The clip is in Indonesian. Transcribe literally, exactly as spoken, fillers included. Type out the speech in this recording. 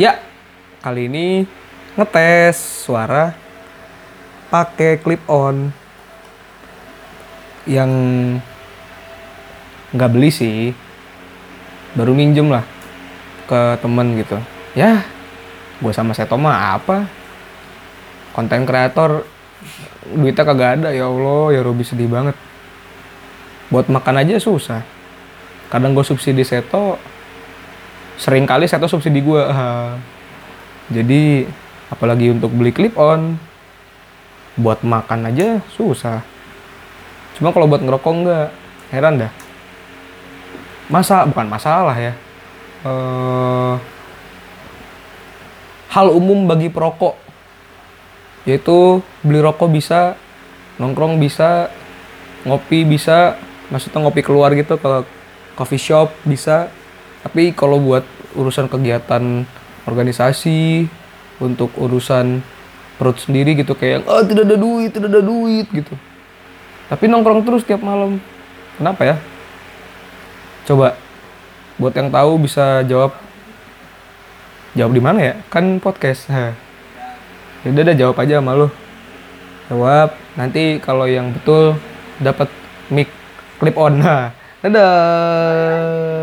Ya, kali ini ngetes suara pakai clip on yang nggak beli sih, baru minjem lah ke temen gitu. Ya, gue sama Seto mah apa? Konten kreator duitnya kagak ada, ya Allah, ya Robi sedih banget. Buat makan aja susah. Kadang gue subsidi Seto, sering kali Seto subsidi gue. Jadi apalagi untuk beli clip on, buat makan aja susah. Cuma kalau buat ngerokok enggak, heran dah. Masa bukan masalah ya. Uh, hal umum bagi perokok, yaitu beli rokok bisa, nongkrong bisa, ngopi bisa, maksudnya ngopi keluar gitu ke coffee shop bisa. Tapi kalau buat urusan kegiatan organisasi, untuk urusan perut sendiri gitu, kayak ah oh, tidak ada duit, tidak ada duit gitu. Tapi nongkrong terus tiap malam. Kenapa ya? Coba buat yang tahu bisa jawab. Jawab di mana ya? Kan podcast. Ha. Ya udah, jawab aja sama lo. Jawab. Nanti kalau yang betul dapat mic clip on. Ha. Dadah.